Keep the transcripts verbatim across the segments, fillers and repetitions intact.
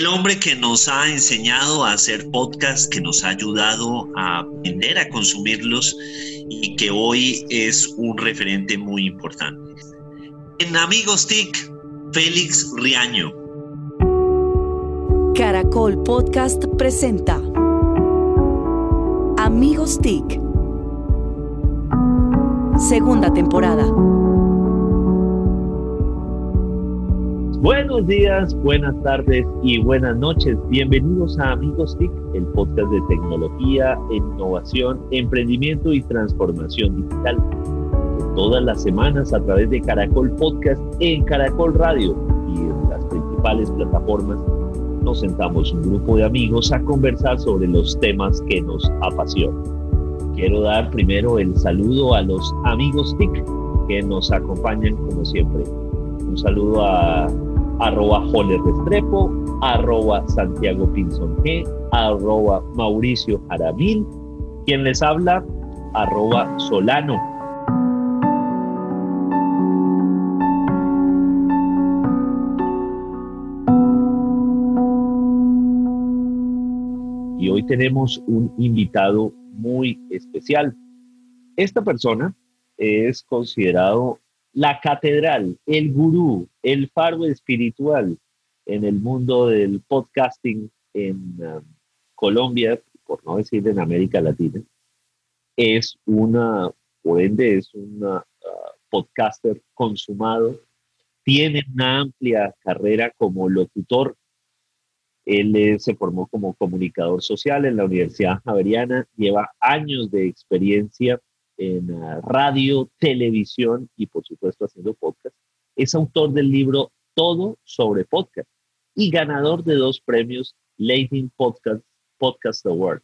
El hombre que nos ha enseñado a hacer podcasts, que nos ha ayudado a aprender a consumirlos y que hoy es un referente muy importante. En Amigos T I C, Félix Riaño. Caracol Podcast presenta Amigos T I C, segunda temporada. Buenos días, buenas tardes y buenas noches. Bienvenidos a Amigos T I C, el podcast de tecnología, innovación, emprendimiento y transformación digital. Todas las semanas a través de Caracol Podcast en Caracol Radio y en las principales plataformas nos sentamos un grupo de amigos a conversar sobre los temas que nos apasionan. Quiero dar primero el saludo a los amigos T I C que nos acompañan como siempre. Un saludo a arroba Joler Restrepo, arroba Santiago Pinson G, arroba Mauricio Jaramil, quien les habla, arroba Solano. Y hoy tenemos un invitado muy especial. Esta persona es considerado la catedral, el gurú, el faro espiritual en el mundo del podcasting en um, Colombia, por no decir en América Latina. Es una, por ende, es una uh, podcaster consumado. Tiene una amplia carrera como locutor. Él eh, se formó como comunicador social en la Universidad Javeriana. Lleva años de experiencia en radio, televisión y, por supuesto, haciendo podcast. Es autor del libro Todo sobre Podcast y ganador de dos premios Latin Podcast, Podcast Award.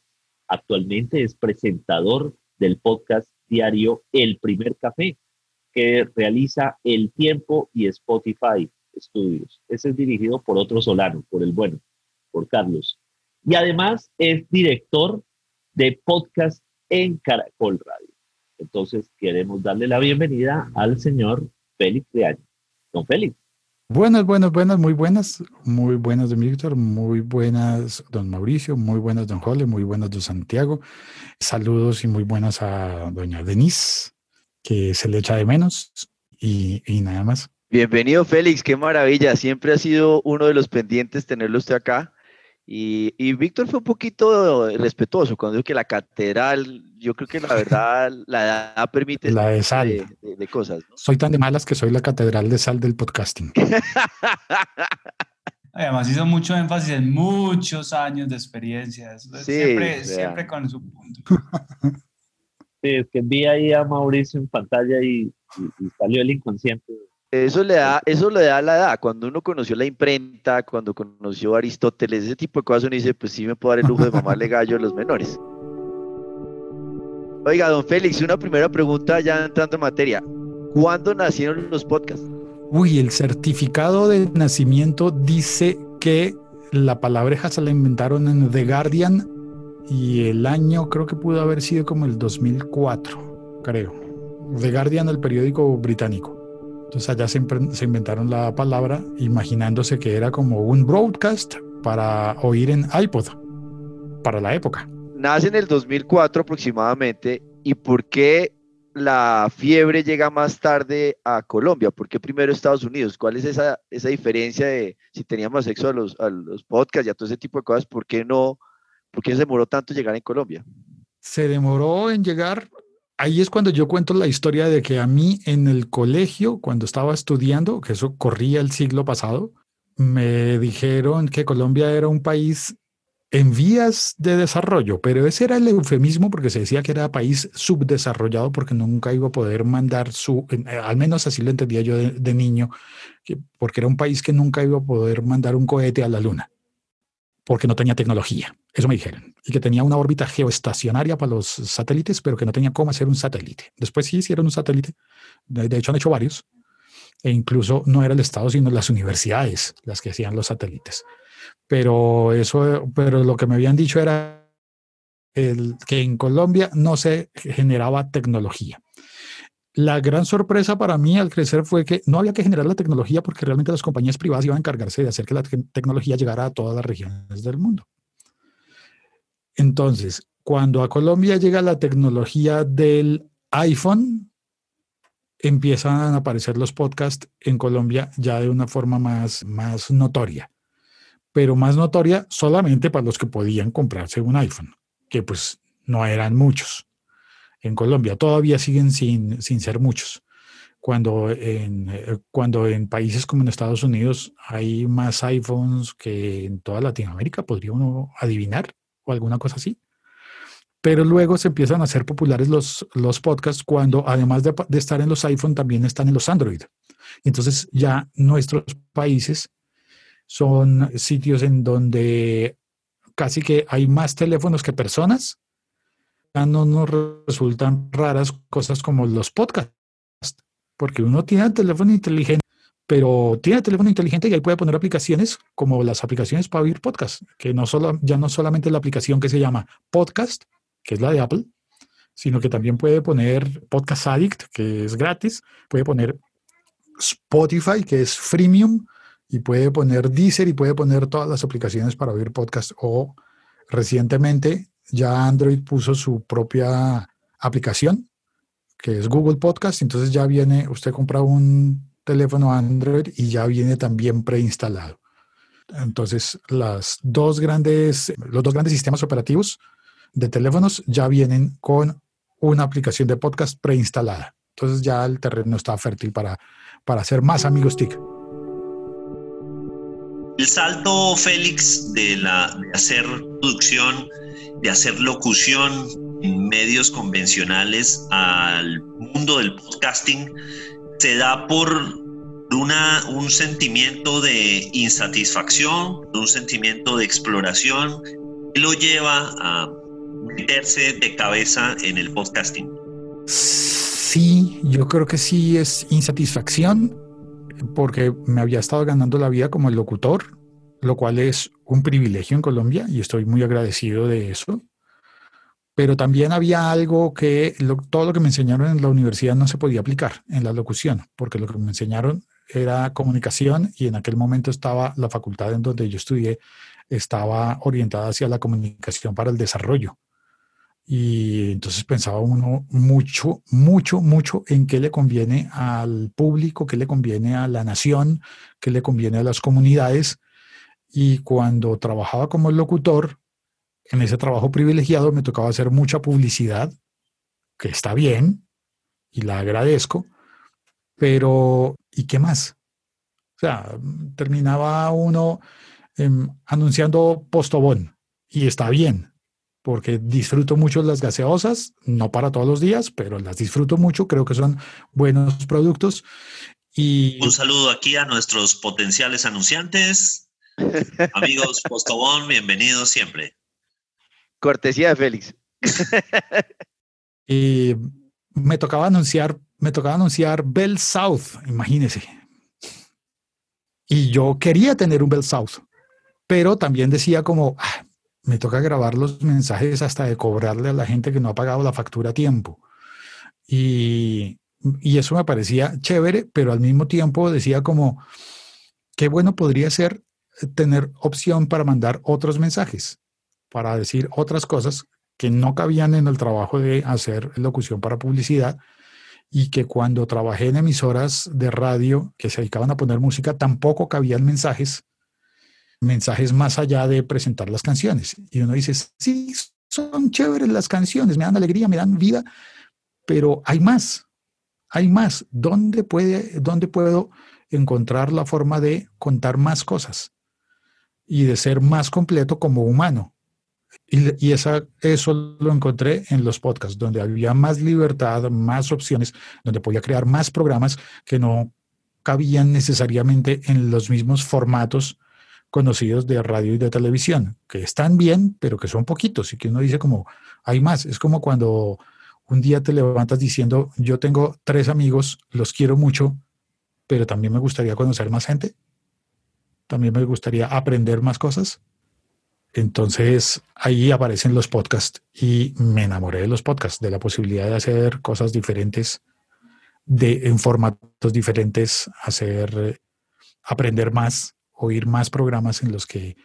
Actualmente es presentador del podcast diario El Primer Café, que realiza El Tiempo y Spotify Studios. Ese es dirigido por otro Solano, por el bueno, por Carlos. Y además es director de podcast en Caracol Radio. Entonces, queremos darle la bienvenida al señor Félix Riaño. Don Félix. Buenas, buenas, buenas, muy buenas. Muy buenas, don Víctor. Muy buenas, don Mauricio. Muy buenas, don Jole. Muy buenas, don Santiago. Saludos y muy buenas a doña Denise, que se le echa de menos. Y, y nada más. Bienvenido, Félix. Qué maravilla. Siempre ha sido uno de los pendientes tenerlo usted acá. Y, y Víctor fue un poquito respetuoso cuando dijo que la catedral, yo creo que la verdad, la edad permite la de, sal. de, de, de cosas, ¿no? Soy tan de malas que soy la catedral de sal del podcasting. Además hizo mucho énfasis en muchos años de experiencia, sí, siempre, siempre con su punto. Sí, es que vi ahí a Mauricio en pantalla y, y, y salió el inconsciente. Eso le da, eso le da la edad. Cuando uno conoció la imprenta, cuando conoció a Aristóteles, ese tipo de cosas, uno dice, pues sí me puedo dar el lujo de mamarle gallo a los menores. Oiga, don Félix, una primera pregunta ya entrando en materia. ¿Cuándo nacieron los podcasts? Uy, el certificado de nacimiento dice que la palabreja se la inventaron en The Guardian y el año creo que pudo haber sido como el dos mil cuatro, creo. The Guardian, el periódico británico. Entonces allá se, se inventaron la palabra imaginándose que era como un broadcast para oír en iPod, para la época. Nace en el dos mil cuatro aproximadamente. ¿Y por qué la fiebre llega más tarde a Colombia? ¿Por qué primero Estados Unidos? ¿Cuál es esa, esa diferencia de si teníamos acceso a los, a los podcasts y a todo ese tipo de cosas? ¿Por qué no, por qué se demoró tanto llegar en Colombia? Se demoró en llegar... Ahí es cuando yo cuento la historia de que a mí en el colegio, cuando estaba estudiando, que eso corría el siglo pasado, me dijeron que Colombia era un país en vías de desarrollo, pero ese era el eufemismo porque se decía que era país subdesarrollado porque nunca iba a poder mandar su, al menos así lo entendía yo de, de niño, que porque era un país que nunca iba a poder mandar un cohete a la luna, porque no tenía tecnología, eso me dijeron, y que tenía una órbita geoestacionaria para los satélites, pero que no tenía cómo hacer un satélite. Después sí hicieron un satélite, de hecho han hecho varios, e incluso no era el Estado, sino las universidades las que hacían los satélites. Pero eso, pero lo que me habían dicho era el, que en Colombia no se generaba tecnología. La gran sorpresa para mí al crecer fue que no había que generar la tecnología porque realmente las compañías privadas iban a encargarse de hacer que la te- tecnología llegara a todas las regiones del mundo. Entonces, cuando a Colombia llega la tecnología del iPhone, empiezan a aparecer los podcasts en Colombia ya de una forma más, más notoria. Pero más notoria solamente para los que podían comprarse un iPhone, que pues no eran muchos. En Colombia todavía siguen sin, sin ser muchos. Cuando en, cuando en países como en Estados Unidos hay más iPhones que en toda Latinoamérica, podría uno adivinar o alguna cosa así. Pero luego se empiezan a hacer populares los, los podcasts cuando además de, de estar en los iPhone también están en los Android. Entonces ya nuestros países son sitios en donde casi que hay más teléfonos que personas. No nos resultan raras cosas como los podcasts, porque uno tiene el teléfono inteligente, pero tiene el teléfono inteligente y ahí puede poner aplicaciones como las aplicaciones para oír podcasts, que no solo, ya no solamente la aplicación que se llama Podcast, que es la de Apple, sino que también puede poner Podcast Addict, que es gratis, puede poner Spotify, que es freemium, y puede poner Deezer y puede poner todas las aplicaciones para oír podcasts. O recientemente ya Android puso su propia aplicación, que es Google Podcast. Entonces ya viene, usted compra un teléfono Android y ya viene también preinstalado. Entonces las dos grandes, los dos grandes sistemas operativos de teléfonos ya vienen con una aplicación de podcast preinstalada. Entonces ya el terreno está fértil para, para hacer más amigos TIC. El salto, Félix, de, la, de hacer producción, de hacer locución en medios convencionales al mundo del podcasting, se da por una, un sentimiento de insatisfacción, un sentimiento de exploración, que lo lleva a meterse de cabeza en el podcasting. Sí, yo creo que sí es insatisfacción, porque me había estado ganando la vida como locutor, lo cual es un privilegio en Colombia y estoy muy agradecido de eso. Pero también había algo que lo, todo lo que me enseñaron en la universidad no se podía aplicar en la locución, porque lo que me enseñaron era comunicación y en aquel momento estaba la facultad en donde yo estudié, estaba orientada hacia la comunicación para el desarrollo. Y entonces pensaba uno mucho, mucho, mucho en qué le conviene al público, qué le conviene a la nación, qué le conviene a las comunidades. Y cuando trabajaba como locutor, en ese trabajo privilegiado me tocaba hacer mucha publicidad, que está bien, y la agradezco, pero ¿y qué más? O sea, terminaba uno eh, anunciando Postobón, y está bien, porque disfruto mucho las gaseosas, no para todos los días, pero las disfruto mucho, creo que son buenos productos. Y un saludo aquí a nuestros potenciales anunciantes. Amigos Postobón, bienvenidos siempre. Cortesía de Félix. Y me tocaba anunciar, me tocaba anunciar Bell South, imagínense. Y yo quería tener un Bell South, pero también decía como, ah, me toca grabar los mensajes hasta de cobrarle a la gente que no ha pagado la factura a tiempo. Y, y eso me parecía chévere, pero al mismo tiempo decía como, qué bueno podría ser tener opción para mandar otros mensajes, para decir otras cosas que no cabían en el trabajo de hacer locución para publicidad, y que cuando trabajé en emisoras de radio que se dedicaban a poner música, tampoco cabían mensajes, mensajes más allá de presentar las canciones. Y uno dice, sí, son chéveres las canciones, me dan alegría, me dan vida, pero hay más, hay más. ¿Dónde puede, dónde puedo encontrar la forma de contar más cosas y de ser más completo como humano? Y, y esa, eso lo encontré en los podcasts, donde había más libertad, más opciones, donde podía crear más programas que no cabían necesariamente en los mismos formatos conocidos de radio y de televisión, que están bien, pero que son poquitos y que uno dice como, hay más. Es como cuando un día te levantas diciendo, yo tengo tres amigos, los quiero mucho, pero también me gustaría conocer más gente. También me gustaría aprender más cosas. Entonces ahí aparecen los podcasts y me enamoré de los podcasts, de la posibilidad de hacer cosas diferentes, de, en formatos diferentes, hacer, aprender más, oír más programas en los que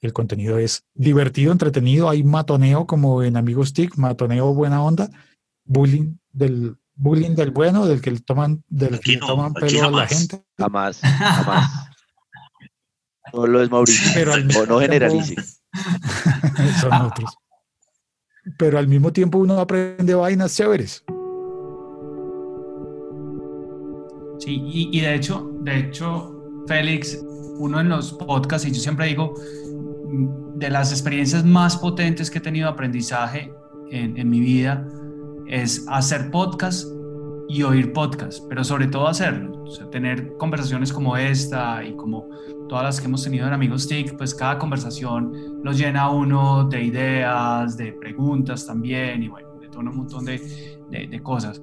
el contenido es divertido, entretenido. Hay matoneo como en Amigos T I C, matoneo buena onda, bullying del bullying del bueno, del que le toman, del que no, toman pelo a la gente. Jamás, jamás. No lo es Mauricio, pero al mismo o no generalice. Tiempo, son otros. Pero al mismo tiempo uno aprende vainas chéveres. Sí, y, y de hecho, de hecho, Félix, uno en los podcasts, y yo siempre digo, de las experiencias más potentes que he tenido de aprendizaje en, en mi vida, es hacer podcast y oír podcast, pero sobre todo hacerlo. O sea, tener conversaciones como esta y como todas las que hemos tenido en Amigos T I C, pues cada conversación los llena a uno de ideas, de preguntas también, y bueno, de todo un montón de, de, de cosas.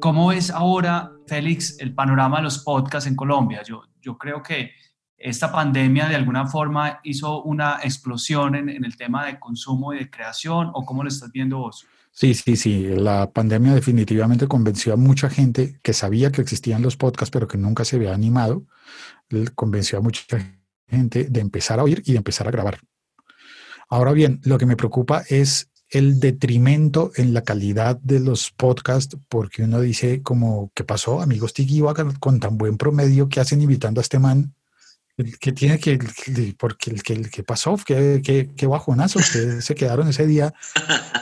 ¿Cómo ves ahora, Félix, el panorama de los podcasts en Colombia? Yo, yo creo que esta pandemia de alguna forma hizo una explosión en, en el tema de consumo y de creación, ¿o cómo lo estás viendo vos? Sí, sí, sí. La pandemia definitivamente convenció a mucha gente que sabía que existían los podcasts, pero que nunca se había animado. Convenció a mucha gente de empezar a oír y de empezar a grabar. Ahora bien, lo que me preocupa es el detrimento en la calidad de los podcasts, porque uno dice como, ¿qué pasó? Amigos T I C iba con tan buen promedio, ¿qué hacen invitando a este man? ¿Qué tiene que, porque el que, que pasó? ¿Qué, qué, qué bajonazo? Que se quedaron ese día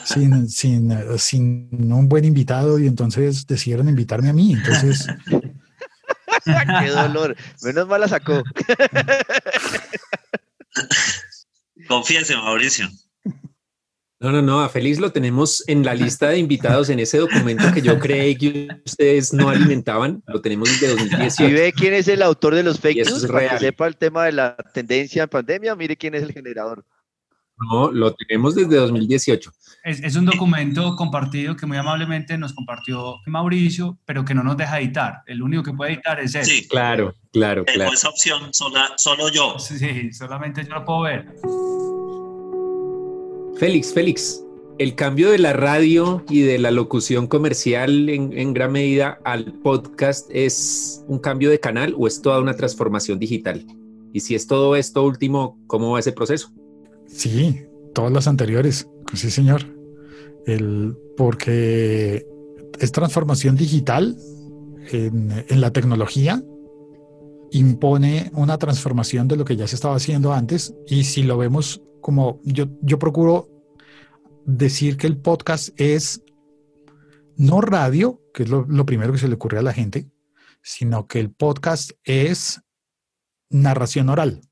sin, sin, sin un buen invitado y entonces decidieron invitarme a mí. Entonces, ¡qué dolor! Menos mal la sacó. Confíese, Mauricio. No, no, no, a Félix lo tenemos en la lista de invitados en ese documento que yo creí que ustedes no alimentaban, lo tenemos desde dos mil dieciocho. Si ve quién es el autor de los fake news, es para que sepa el tema de la tendencia en pandemia, mire quién es el generador. No, lo tenemos desde dos mil dieciocho. Es, es un documento compartido que muy amablemente nos compartió Mauricio, pero que no nos deja editar. El único que puede editar es él. Sí, claro, claro, claro. Tengo esa opción, sola, solo yo. Sí, solamente yo lo puedo ver. Félix, Félix, el cambio de la radio y de la locución comercial en, en gran medida al podcast, ¿es un cambio de canal o es toda una transformación digital? Y si es todo esto último, ¿cómo va ese proceso? Sí, todas las anteriores, sí señor. El, porque es transformación digital en, en la tecnología, impone una transformación de lo que ya se estaba haciendo antes, y si lo vemos como yo, yo procuro decir que el podcast es no radio, que es lo, lo primero que se le ocurre a la gente, sino que el podcast es narración oral.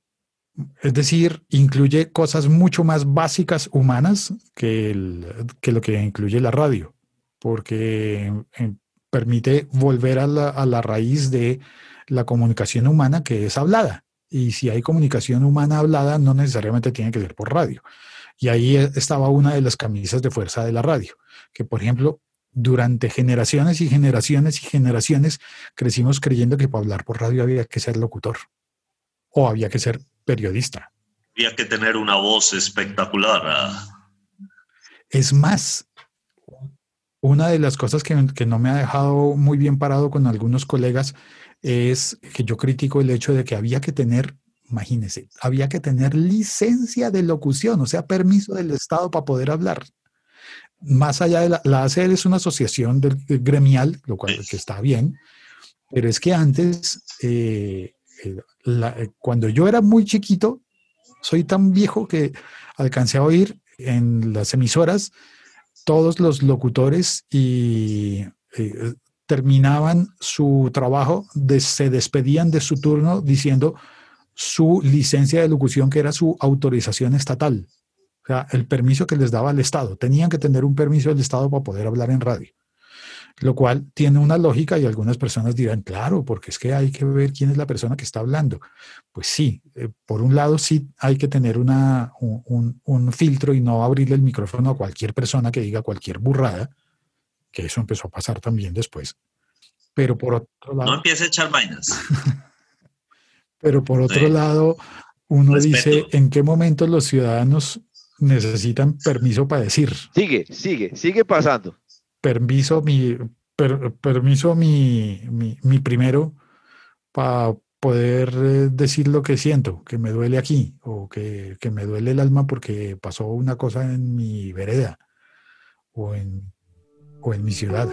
Es decir, incluye cosas mucho más básicas humanas que, el, que lo que incluye la radio, porque permite volver a la, a la raíz de la comunicación humana, que es hablada. Y si hay comunicación humana hablada, no necesariamente tiene que ser por radio. Y ahí estaba una de las camisas de fuerza de la radio, que por ejemplo, durante generaciones y generaciones y generaciones crecimos creyendo que para hablar por radio había que ser locutor o había que ser periodista. Había que tener una voz espectacular. ¿Eh? Es más, una de las cosas que, que no me ha dejado muy bien parado con algunos colegas es que yo critico el hecho de que había que tener, imagínense, había que tener licencia de locución, o sea, permiso del Estado para poder hablar. Más allá de la, la A C L es una asociación del, del gremial, lo cual que está bien, pero es que antes, eh, la, cuando yo era muy chiquito, soy tan viejo que alcancé a oír en las emisoras todos los locutores y... Eh, terminaban su trabajo, de, se despedían de su turno diciendo su licencia de locución, que era su autorización estatal. O sea, el permiso que les daba el Estado. Tenían que tener un permiso del Estado para poder hablar en radio. Lo cual tiene una lógica y algunas personas dirán, claro, porque es que hay que ver quién es la persona que está hablando. Pues sí, eh, por un lado sí hay que tener una, un, un, un filtro y no abrirle el micrófono a cualquier persona que diga cualquier burrada, que eso empezó a pasar también después. Pero por otro lado... No empiece a echar vainas. Pero por otro sí. lado, uno Respeto. Dice, ¿en qué momento los ciudadanos necesitan permiso para decir? Sigue, sigue, sigue pasando. Permiso, mi per, permiso mi, mi, mi primero para poder decir lo que siento, que me duele aquí, o que, que me duele el alma porque pasó una cosa en mi vereda o en, o en mi ciudad.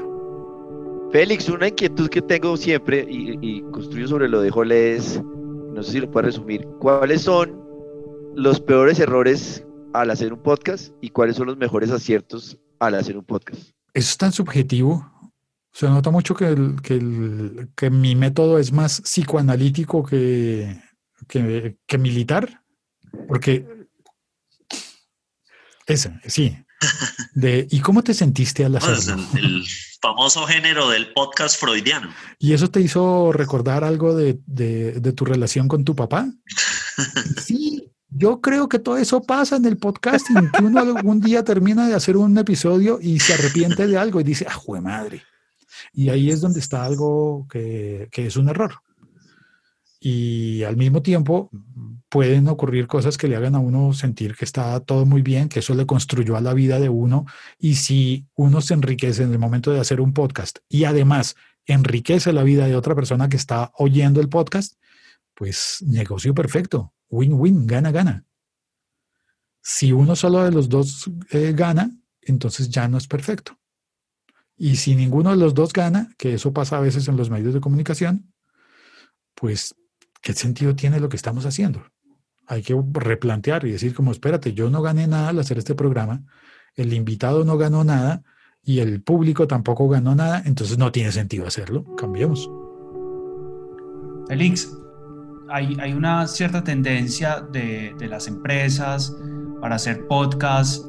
Félix, una inquietud que tengo siempre y, y construyo sobre lo de Jole es, no sé si lo puedo resumir, ¿cuáles son los peores errores al hacer un podcast y cuáles son los mejores aciertos al hacer un podcast? Eso es tan subjetivo. Se nota mucho que, el, que, el, que mi método es más psicoanalítico que, que, que militar, porque ese, sí. De, ¿y cómo te sentiste al hacerlo? Pues el, el famoso género del podcast freudiano. ¿Y eso te hizo recordar algo de, de, de tu relación con tu papá? Sí. Yo creo que todo eso pasa en el podcasting, que uno algún día termina de hacer un episodio y se arrepiente de algo y dice, ¡ah, jue madre! Y ahí es donde está algo que, que es un error. Y al mismo tiempo pueden ocurrir cosas que le hagan a uno sentir que está todo muy bien, que eso le construyó a la vida de uno. Y si uno se enriquece en el momento de hacer un podcast y además enriquece la vida de otra persona que está oyendo el podcast, pues negocio perfecto, win-win, gana-gana. Si uno solo de los dos eh, gana, entonces ya no es perfecto. Y si ninguno de los dos gana, que eso pasa a veces en los medios de comunicación, pues, ¿qué sentido tiene lo que estamos haciendo? Hay que replantear y decir como, espérate, yo no gané nada al hacer este programa, el invitado no ganó nada y el público tampoco ganó nada, entonces no tiene sentido hacerlo, cambiemos. Félix, hay, hay una cierta tendencia de, de las empresas para hacer podcasts,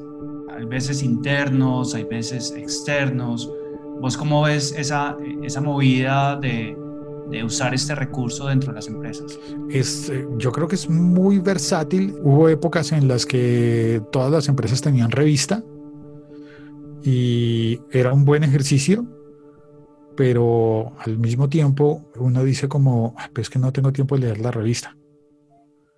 hay veces internos, hay veces externos. ¿Vos cómo ves esa, esa movida de, de usar este recurso dentro de las empresas? Es, yo creo que es muy versátil. Hubo épocas en las que todas las empresas tenían revista y era un buen ejercicio, pero al mismo tiempo uno dice como, pues que no tengo tiempo de leer la revista.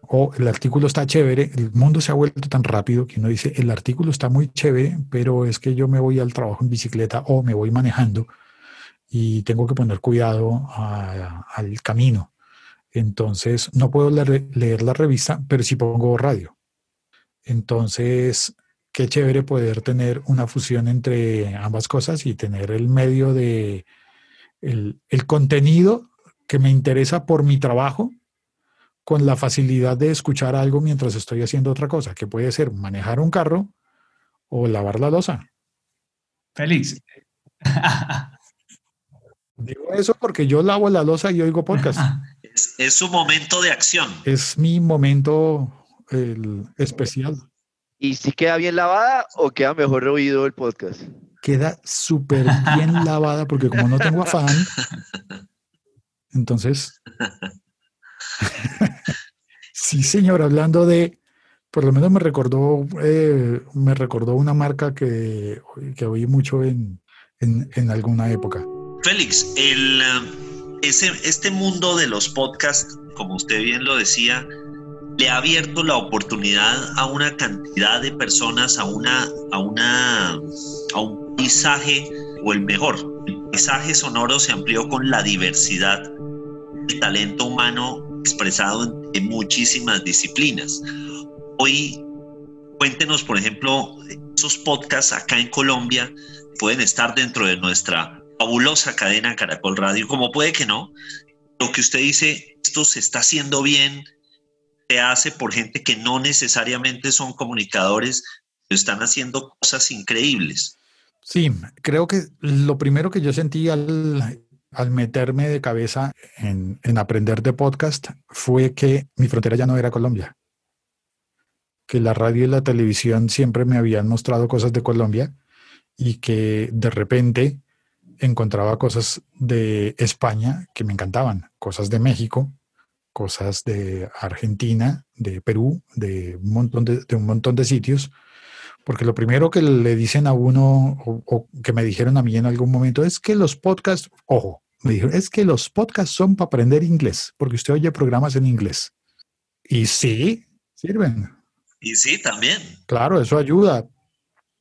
O el artículo está chévere, el mundo se ha vuelto tan rápido que uno dice, el artículo está muy chévere, pero es que yo me voy al trabajo en bicicleta o me voy manejando y tengo que poner cuidado a, a, al camino. Entonces no puedo leer, leer la revista, pero sí pongo radio. Entonces, qué chévere poder tener una fusión entre ambas cosas y tener el medio de el, el contenido que me interesa por mi trabajo, con la facilidad de escuchar algo mientras estoy haciendo otra cosa, que puede ser manejar un carro o lavar la loza. Félix. Digo eso porque yo lavo la loza y oigo podcast. Es, es su momento de acción. Es mi momento el, especial. ¿Y si queda bien lavada o queda mejor oído el podcast? Queda súper bien lavada porque como no tengo afán, entonces... Sí, señor, hablando de, por lo menos me recordó eh, me recordó una marca que, que oí mucho en, en, en alguna época. Félix, el, ese, este mundo de los podcasts, como usted bien lo decía, le ha abierto la oportunidad a una cantidad de personas, a una a una a un paisaje, o el mejor, el paisaje sonoro se amplió con la diversidad, el talento humano expresado en muchísimas disciplinas. Hoy, cuéntenos, por ejemplo, esos podcasts acá en Colombia pueden estar dentro de nuestra fabulosa cadena Caracol Radio, como puede que no. Lo que usted dice, esto se está haciendo bien, se hace por gente que no necesariamente son comunicadores, pero están haciendo cosas increíbles. Sí, creo que lo primero que yo sentí al... al meterme de cabeza en, en aprender de podcast fue que mi frontera ya no era Colombia. Que la radio y la televisión siempre me habían mostrado cosas de Colombia y que de repente encontraba cosas de España que me encantaban, cosas de México, cosas de Argentina, de Perú, de un montón de, de, un montón de sitios. Porque lo primero que le dicen a uno o, o que me dijeron a mí en algún momento es que los podcasts, ojo, me dijeron, es que los podcasts son para aprender inglés, porque usted oye programas en inglés. Y sí, sirven. Y sí, también. Claro, eso ayuda.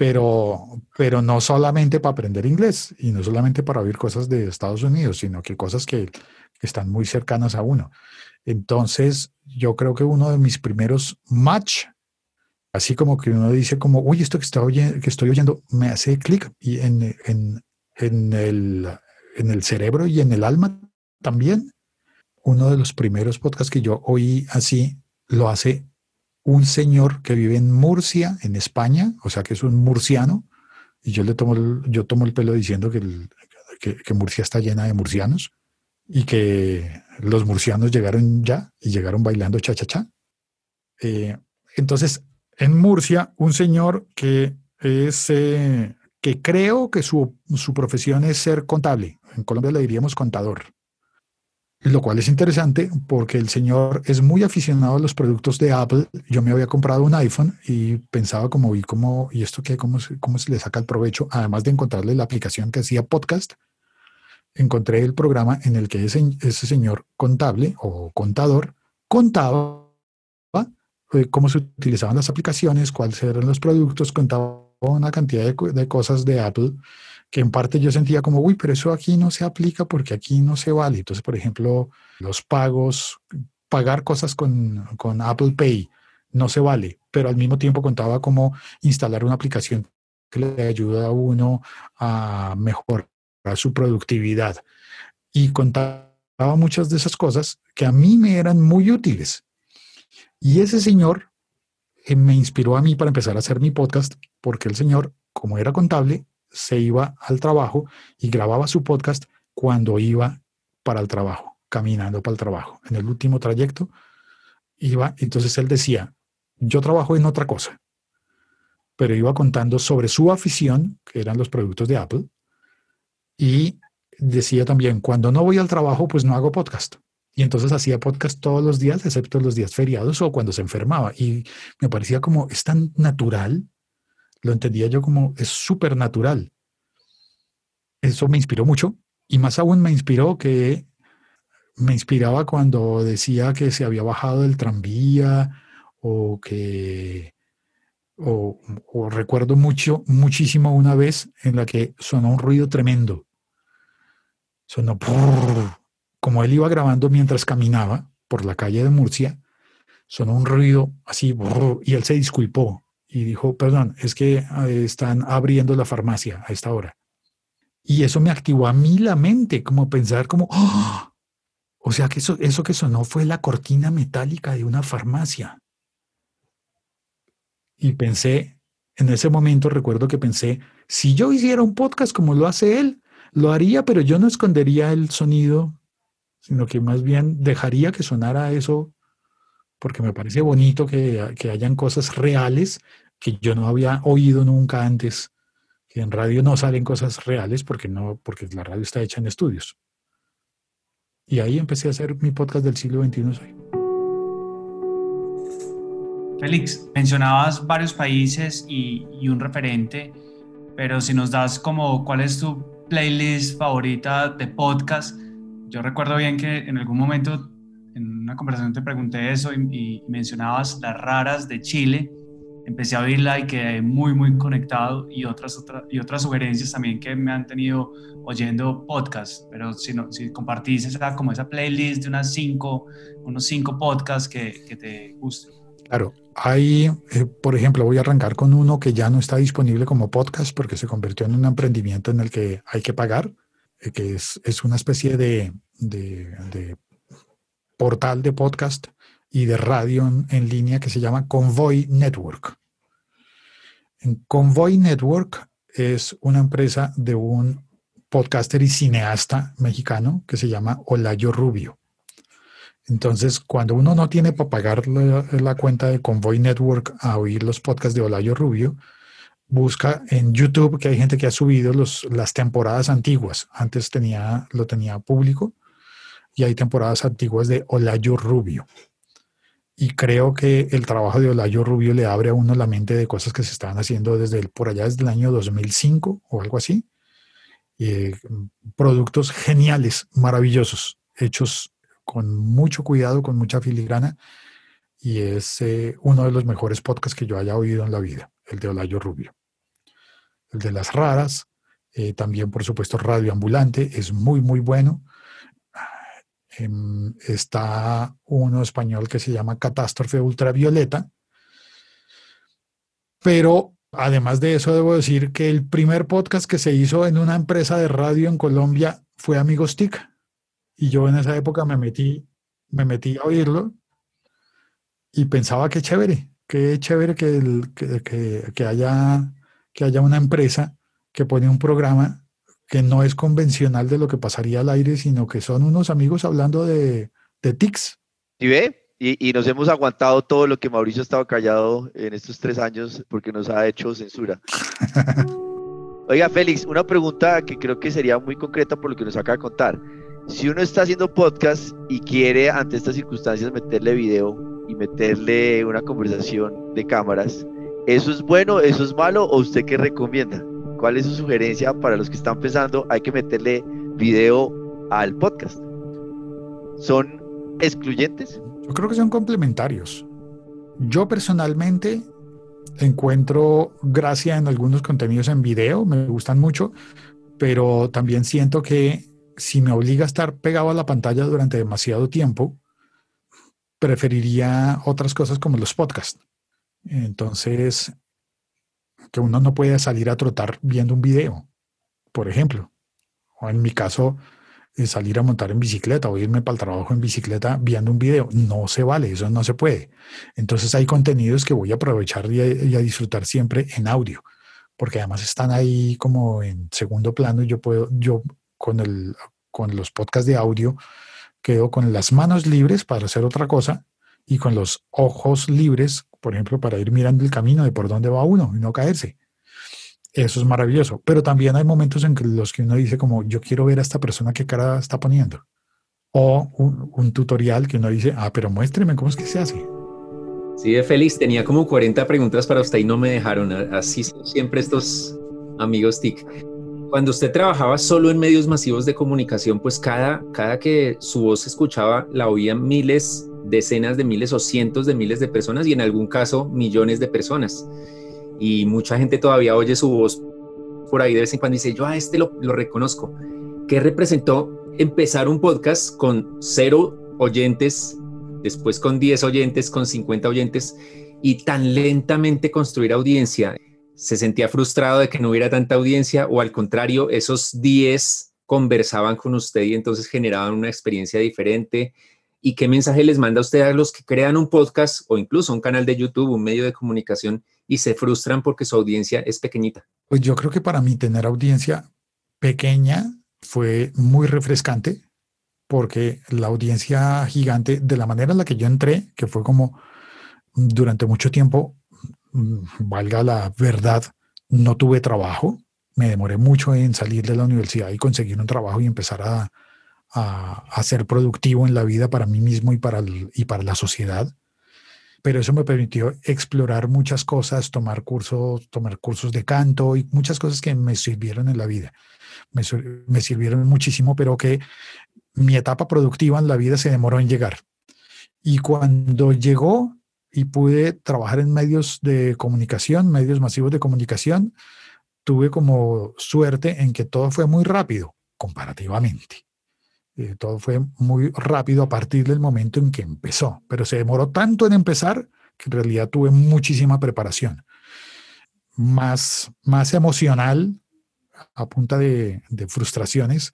Pero, pero no solamente para aprender inglés y no solamente para oír cosas de Estados Unidos, sino que cosas que, que están muy cercanas a uno. Entonces, yo creo que uno de mis primeros match, así como que uno dice como, uy, esto que, está oyendo, que estoy oyendo me hace clic en, en, en, el, en el cerebro y en el alma también. Uno de los primeros podcasts que yo oí así lo hace un señor que vive en Murcia, en España, o sea que es un murciano, y yo le tomo el, yo tomo el pelo diciendo que, el, que, que Murcia está llena de murcianos y que los murcianos llegaron ya y llegaron bailando cha-cha-cha. Eh, entonces, en Murcia, un señor que es eh, que creo que su, su profesión es ser contable. En Colombia le diríamos contador. Lo cual es interesante porque el señor es muy aficionado a los productos de Apple. Yo me había comprado un iPhone y pensaba como, ¿y, cómo, y esto qué? ¿Cómo, cómo se le saca el provecho? Además de encontrarle la aplicación que hacía podcast, encontré el programa en el que ese, ese señor contable o contador contaba eh, cómo se utilizaban las aplicaciones, cuáles eran los productos, contaba una cantidad de, de cosas de Apple, que en parte yo sentía como, uy, pero eso aquí no se aplica porque aquí no se vale. Entonces, por ejemplo, los pagos, pagar cosas con, con Apple Pay no se vale, pero al mismo tiempo contaba cómo instalar una aplicación que le ayuda a uno a mejorar su productividad. Y contaba muchas de esas cosas que a mí me eran muy útiles. Y ese señor eh, me inspiró a mí para empezar a hacer mi podcast, porque el señor, como era contable, se iba al trabajo y grababa su podcast cuando iba para el trabajo, caminando para el trabajo. En el último trayecto iba, entonces él decía, yo trabajo en otra cosa, pero iba contando sobre su afición, que eran los productos de Apple, y decía también, cuando no voy al trabajo, pues no hago podcast. Y entonces hacía podcast todos los días, excepto los días feriados o cuando se enfermaba. Y me parecía como, es tan natural. Lo entendía yo como, es súper natural. Eso me inspiró mucho, y más aún me inspiró que me inspiraba cuando decía que se había bajado del tranvía, o que, o, o recuerdo mucho, muchísimo una vez en la que sonó un ruido tremendo. Sonó, brrr, como él iba grabando mientras caminaba por la calle de Murcia, sonó un ruido así, brrr, y él se disculpó. Y dijo, perdón, es que están abriendo la farmacia a esta hora. Y eso me activó a mí la mente, como pensar como, ¡oh! O sea, que eso, eso que sonó fue la cortina metálica de una farmacia. Y pensé, en ese momento recuerdo que pensé, si yo hiciera un podcast como lo hace él, lo haría, pero yo no escondería el sonido, sino que más bien dejaría que sonara eso, porque me parece bonito que, que hayan cosas reales que yo no había oído nunca antes, que en radio no salen cosas reales porque, no, porque la radio está hecha en estudios. Y ahí empecé a hacer mi podcast del siglo veintiuno hoy. Félix, mencionabas varios países y, y un referente, pero si nos das como cuál es tu playlist favorita de podcast. Yo recuerdo bien que en algún momento en una conversación te pregunté eso y, y mencionabas las raras de Chile. Empecé a oírla y quedé muy, muy conectado, y otras, otra, y otras sugerencias también que me han tenido oyendo podcasts. Pero si, no, si compartís esa, como esa playlist de unas cinco, unos cinco podcasts que, que te gusten. Claro, hay, eh, por ejemplo, voy a arrancar con uno que ya no está disponible como podcast porque se convirtió en un emprendimiento en el que hay que pagar, eh, que es, es una especie de... de, de portal de podcast y de radio en, en línea que se llama Convoy Network. En Convoy Network es una empresa de un podcaster y cineasta mexicano que se llama Olayo Rubio. Entonces, cuando uno no tiene para pagar la, la cuenta de Convoy Network a oír los podcasts de Olayo Rubio, busca en YouTube, que hay gente que ha subido los, las temporadas antiguas. Antes tenía, lo tenía público. Y hay temporadas antiguas de Olayo Rubio. Y creo que el trabajo de Olayo Rubio le abre a uno la mente de cosas que se estaban haciendo desde el, por allá desde el año dos mil cinco o algo así. Eh, productos geniales, maravillosos, hechos con mucho cuidado, con mucha filigrana. Y es eh, uno de los mejores podcasts que yo haya oído en la vida, el de Olayo Rubio. el de las raras, eh, también por supuesto Radio Ambulante, es muy muy bueno. Eh, está uno español que se llama Catástrofe Ultravioleta, pero además de eso debo decir que el primer podcast que se hizo en una empresa de radio en Colombia fue Amigos T I C, y yo en esa época me metí, me metí a oírlo y pensaba que chévere, que chévere que, el, que, que, que, haya, que haya una empresa que pone un programa que no es convencional de lo que pasaría al aire, sino que son unos amigos hablando de, de tics. ¿Y ve? Y, y nos hemos aguantado todo lo que Mauricio ha estado callado en estos tres años porque nos ha hecho censura. Oiga, Félix, una pregunta que creo que sería muy concreta por lo que nos acaba de contar. Si uno está haciendo podcast y quiere ante estas circunstancias meterle video y meterle una conversación de cámaras, ¿eso es bueno, eso es malo o usted qué recomienda? ¿Cuál es su sugerencia para los que están pensando hay que meterle video al podcast? ¿Son excluyentes? Yo creo que son complementarios. Yo personalmente encuentro gracia en algunos contenidos en video, me gustan mucho, pero también siento que si me obliga a estar pegado a la pantalla durante demasiado tiempo, preferiría otras cosas como los podcasts. Entonces, que uno no puede salir a trotar viendo un video, por ejemplo. O en mi caso, salir a montar en bicicleta o irme para el trabajo en bicicleta viendo un video. No se vale, eso no se puede. Entonces hay contenidos que voy a aprovechar y a, y a disfrutar siempre en audio, porque además están ahí como en segundo plano y yo puedo, yo con, el, con los podcasts de audio quedo con las manos libres para hacer otra cosa y con los ojos libres, por ejemplo, para ir mirando el camino de por dónde va uno y no caerse. Eso es maravilloso, pero también hay momentos en que los que uno dice como yo quiero ver a esta persona qué cara está poniendo, o un, un tutorial que uno dice, ah, pero muéstreme cómo es que se hace. Sí, Félix, tenía como cuarenta preguntas para usted y no me dejaron, así son siempre estos amigos T I C. Cuando usted trabajaba solo en medios masivos de comunicación, pues cada, cada que su voz se escuchaba la oían miles, decenas de miles o cientos de miles de personas y en algún caso millones de personas. Y mucha gente todavía oye su voz por ahí de vez en cuando y dice, yo a este lo, lo reconozco. ¿Qué representó empezar un podcast con cero oyentes, después con diez oyentes, con cincuenta oyentes y tan lentamente construir audiencia? ¿Se sentía frustrado de que no hubiera tanta audiencia o al contrario, esos diez conversaban con usted y entonces generaban una experiencia diferente? ¿Y qué mensaje les manda usted a los que crean un podcast o incluso un canal de YouTube, un medio de comunicación y se frustran porque su audiencia es pequeñita? Pues yo creo que para mí tener audiencia pequeña fue muy refrescante porque la audiencia gigante, de la manera en la que yo entré, que fue como durante mucho tiempo, valga la verdad, no tuve trabajo. Me demoré mucho en salir de la universidad y conseguir un trabajo y empezar a A, a ser productivo en la vida para mí mismo y para, el, y para la sociedad. Pero eso me permitió explorar muchas cosas, tomar cursos, tomar cursos de canto y muchas cosas que me sirvieron en la vida. Me, me sirvieron muchísimo, pero que mi etapa productiva en la vida se demoró en llegar. Y cuando llegó y pude trabajar en medios de comunicación, medios masivos de comunicación, tuve como suerte en que todo fue muy rápido, comparativamente. Eh, todo fue muy rápido a partir del momento en que empezó, pero se demoró tanto en empezar que en realidad tuve muchísima preparación, más, más emocional a punta de, de frustraciones.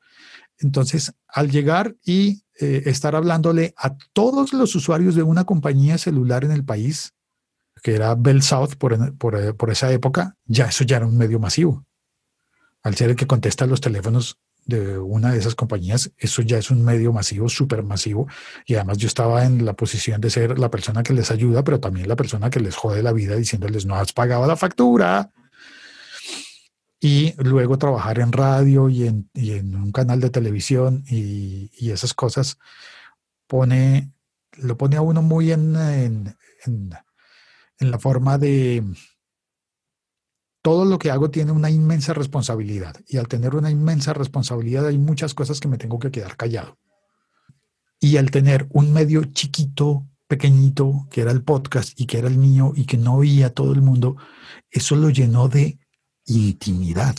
Entonces, al llegar y eh, estar hablándole a todos los usuarios de una compañía celular en el país, que era Bell South por, por, por esa época, ya eso ya era un medio masivo. Al ser el que contesta los teléfonos de una de esas compañías, eso ya es un medio masivo, súper masivo, y además yo estaba en la posición de ser la persona que les ayuda, pero también la persona que les jode la vida diciéndoles no has pagado la factura. Y luego trabajar en radio y en, y en un canal de televisión y, y esas cosas pone, lo pone a uno muy en, en, en, en la forma de... Todo lo que hago tiene una inmensa responsabilidad y al tener una inmensa responsabilidad hay muchas cosas que me tengo que quedar callado. Y al tener un medio chiquito, pequeñito, que era el podcast y que era el mío y que no oía todo el mundo, eso lo llenó de intimidad.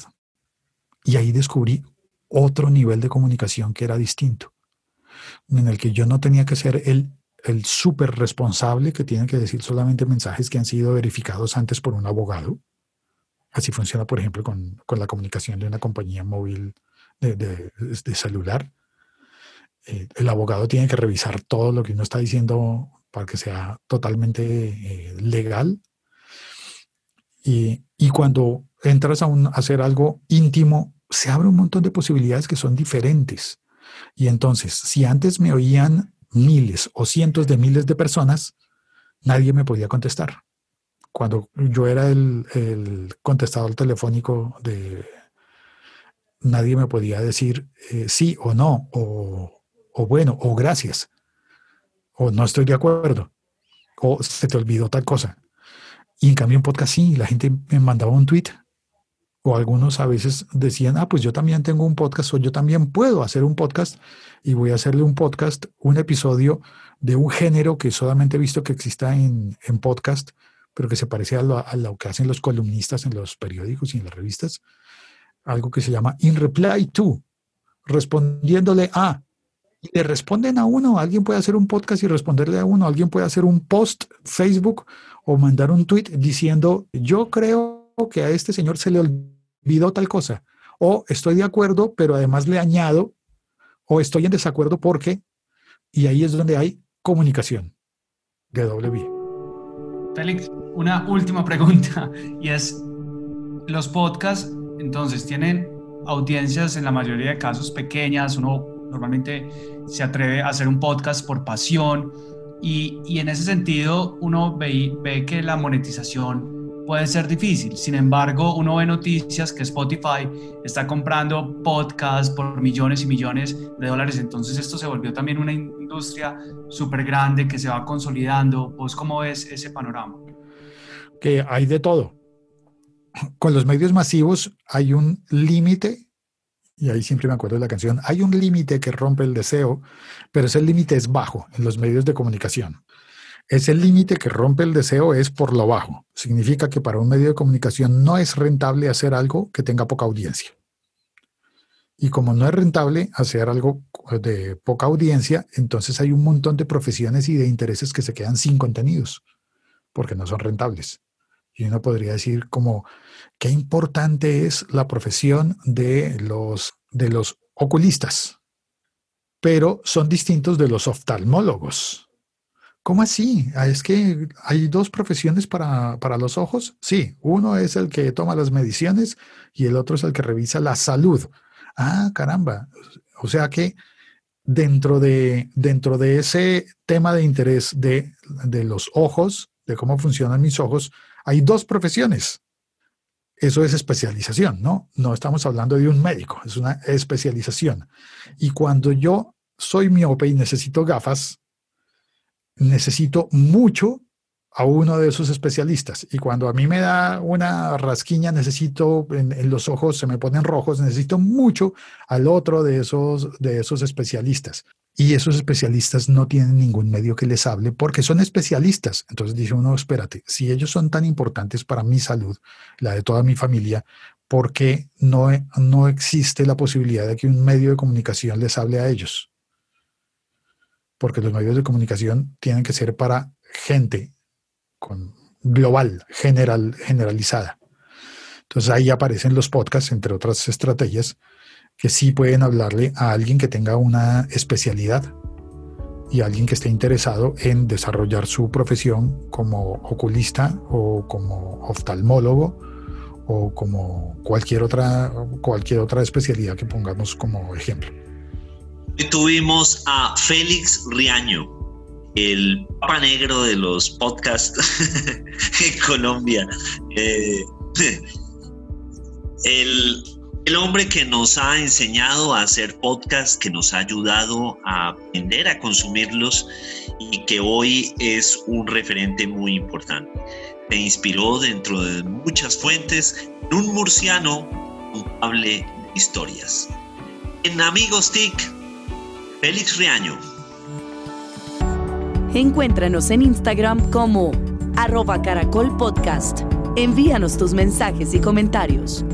Y ahí descubrí otro nivel de comunicación que era distinto, en el que yo no tenía que ser el, el súper responsable que tiene que decir solamente mensajes que han sido verificados antes por un abogado. Así funciona, por ejemplo, con, con la comunicación de una compañía móvil de, de, de celular. Eh, el abogado tiene que revisar todo lo que uno está diciendo para que sea totalmente eh, legal. Y, y cuando entras a, un, a hacer algo íntimo, se abre un montón de posibilidades que son diferentes. Y entonces, si antes me oían miles o cientos de miles de personas, nadie me podía contestar. Cuando yo era el, el contestador telefónico, de, nadie me podía decir eh, sí o no, o, o bueno, o gracias, o no estoy de acuerdo, o se te olvidó tal cosa. Y en cambio en podcast sí, la gente me mandaba un tweet, o algunos a veces decían, ah, pues yo también tengo un podcast, o yo también puedo hacer un podcast, y voy a hacerle un podcast, un episodio de un género que solamente he visto que exista en, en podcast, pero que se parece a lo, a lo que hacen los columnistas en los periódicos y en las revistas, algo que se llama In Reply To, respondiéndole a... Y le responden a uno, alguien puede hacer un podcast y responderle a uno, alguien puede hacer un post Facebook o mandar un tweet diciendo, yo creo que a este señor se le olvidó tal cosa, o estoy de acuerdo, pero además le añado, o estoy en desacuerdo porque, y ahí es donde hay comunicación de doble vía. Félix, una última pregunta, y es, los podcasts entonces tienen audiencias en la mayoría de casos pequeñas, uno... Normalmente se atreve a hacer un podcast por pasión y, y en ese sentido uno ve, ve que la monetización puede ser difícil. Sin embargo, uno ve noticias que Spotify está comprando podcasts por millones y millones de dólares. Entonces esto se volvió también una industria súper grande que se va consolidando. ¿Vos cómo ves ese panorama? Que hay de todo. Con los medios masivos hay un límite. Y ahí siempre me acuerdo de la canción, hay un límite que rompe el deseo, pero ese límite es bajo en los medios de comunicación. Ese límite que rompe el deseo es por lo bajo. Significa que para un medio de comunicación no es rentable hacer algo que tenga poca audiencia. Y como no es rentable hacer algo de poca audiencia, entonces hay un montón de profesiones y de intereses que se quedan sin contenidos, porque no son rentables. Y uno podría decir como, qué importante es la profesión de los, de los oculistas, pero son distintos de los oftalmólogos. ¿Cómo así? ¿Es que hay dos profesiones para, para los ojos? Sí, uno es el que toma las mediciones y el otro es el que revisa la salud. Ah, caramba. O sea que dentro de, dentro de ese tema de interés de, de los ojos, de cómo funcionan mis ojos, hay dos profesiones. Eso es especialización, ¿no? No estamos hablando de un médico, es una especialización. Y cuando yo soy miope y necesito gafas, necesito mucho a uno de esos especialistas. Y cuando a mí me da una rasquiña, necesito, en, en los ojos se me ponen rojos, necesito mucho al otro de esos, de esos especialistas. Y esos especialistas no tienen ningún medio que les hable porque son especialistas. Entonces dice uno, espérate, si ellos son tan importantes para mi salud, la de toda mi familia, ¿por qué no, no existe la posibilidad de que un medio de comunicación les hable a ellos? Porque los medios de comunicación tienen que ser para gente con, global, general, generalizada. Entonces ahí aparecen los podcasts, entre otras estrategias, que sí pueden hablarle a alguien que tenga una especialidad y a alguien que esté interesado en desarrollar su profesión como oculista o como oftalmólogo o como cualquier otra, cualquier otra especialidad que pongamos como ejemplo. Hoy tuvimos a Félix Riaño, el papa negro de los podcasts en Colombia. Eh, el... El hombre que nos ha enseñado a hacer podcasts, que nos ha ayudado a aprender a consumirlos y que hoy es un referente muy importante. Me inspiró dentro de muchas fuentes, un murciano culpable de historias. En Amigos T I C, Félix Riaño. Encuéntranos en Instagram como arroba Caracol Podcast. Envíanos tus mensajes y comentarios.